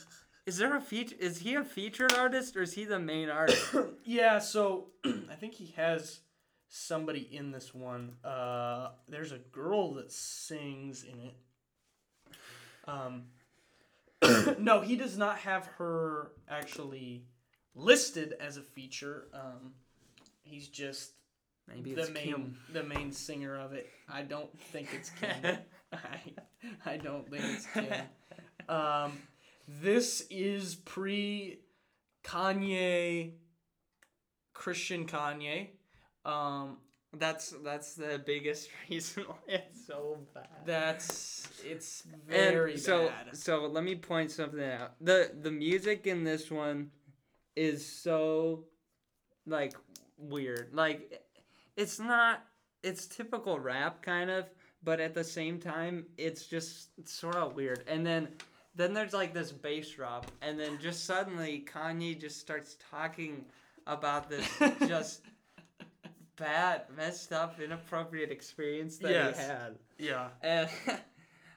is there a feature? Is he a featured artist or is he the main artist? Yeah, so I think he has somebody in this one. Uh, there's a girl that sings in it. Um, no, he does not have her actually listed as a feature. Um, he's just Maybe the main Kim. the main singer of it. I don't think it's Kim. I, I don't think it's Kim. Um, this is pre Kanye, Christian Kanye. Um, that's that's the biggest reason why it's so bad. That's it's very and so, bad. So let me point something out. The the music in this one is so, like, weird. Like, it's not, it's typical rap, kind of, but at the same time, it's just sort of weird. And then, then there's, like, this bass drop, and then just suddenly, Kanye just starts talking about this just bad, messed up, inappropriate experience that yes. he had. Yeah. And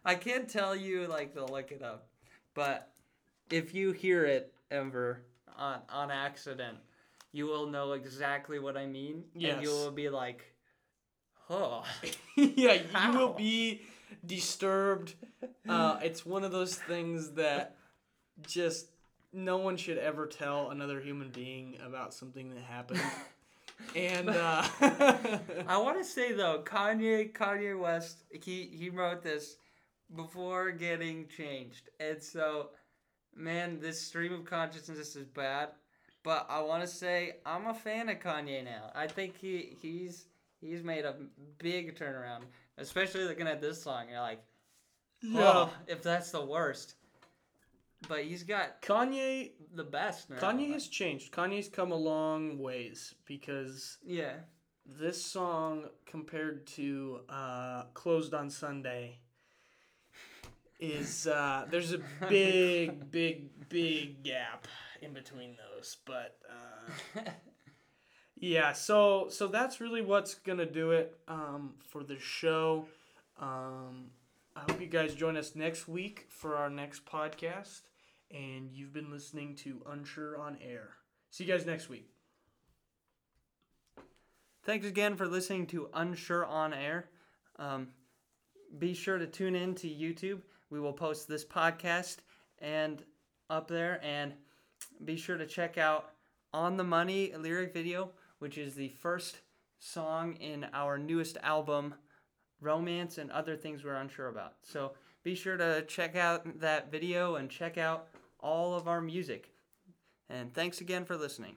I can't tell you, like, to look it up, but if you hear it, Ember, On, on accident, you will know exactly what I mean. Yes. And you will be like, oh. Yeah, how? You will be disturbed. Uh, it's one of those things that just no one should ever tell another human being about something that happened. And uh, I want to say, though, Kanye, Kanye West, he, he wrote this before getting changed. And so... Man, this stream of consciousness is bad, but I want to say I'm a fan of Kanye now. I think he he's he's made a big turnaround, especially looking at this song. You're like, well, yeah. If that's the worst, but he's got Kanye the best now. Kanye has changed. Kanye's come a long ways because yeah, this song compared to uh, "Closed on Sunday." is uh, there's a big, big, big gap in between those. But uh, yeah, so so that's really what's gonna do it um, for the show. Um, I hope you guys join us next week for our next podcast. And you've been listening to Unsure on Air. See you guys next week. Thanks again for listening to Unsure on Air. Um, be sure to tune in to YouTube. We will post this podcast and up there. And be sure to check out On the Money lyric video, which is the first song in our newest album, Romance and Other Things We're Unsure About. So be sure to check out that video and check out all of our music. And thanks again for listening.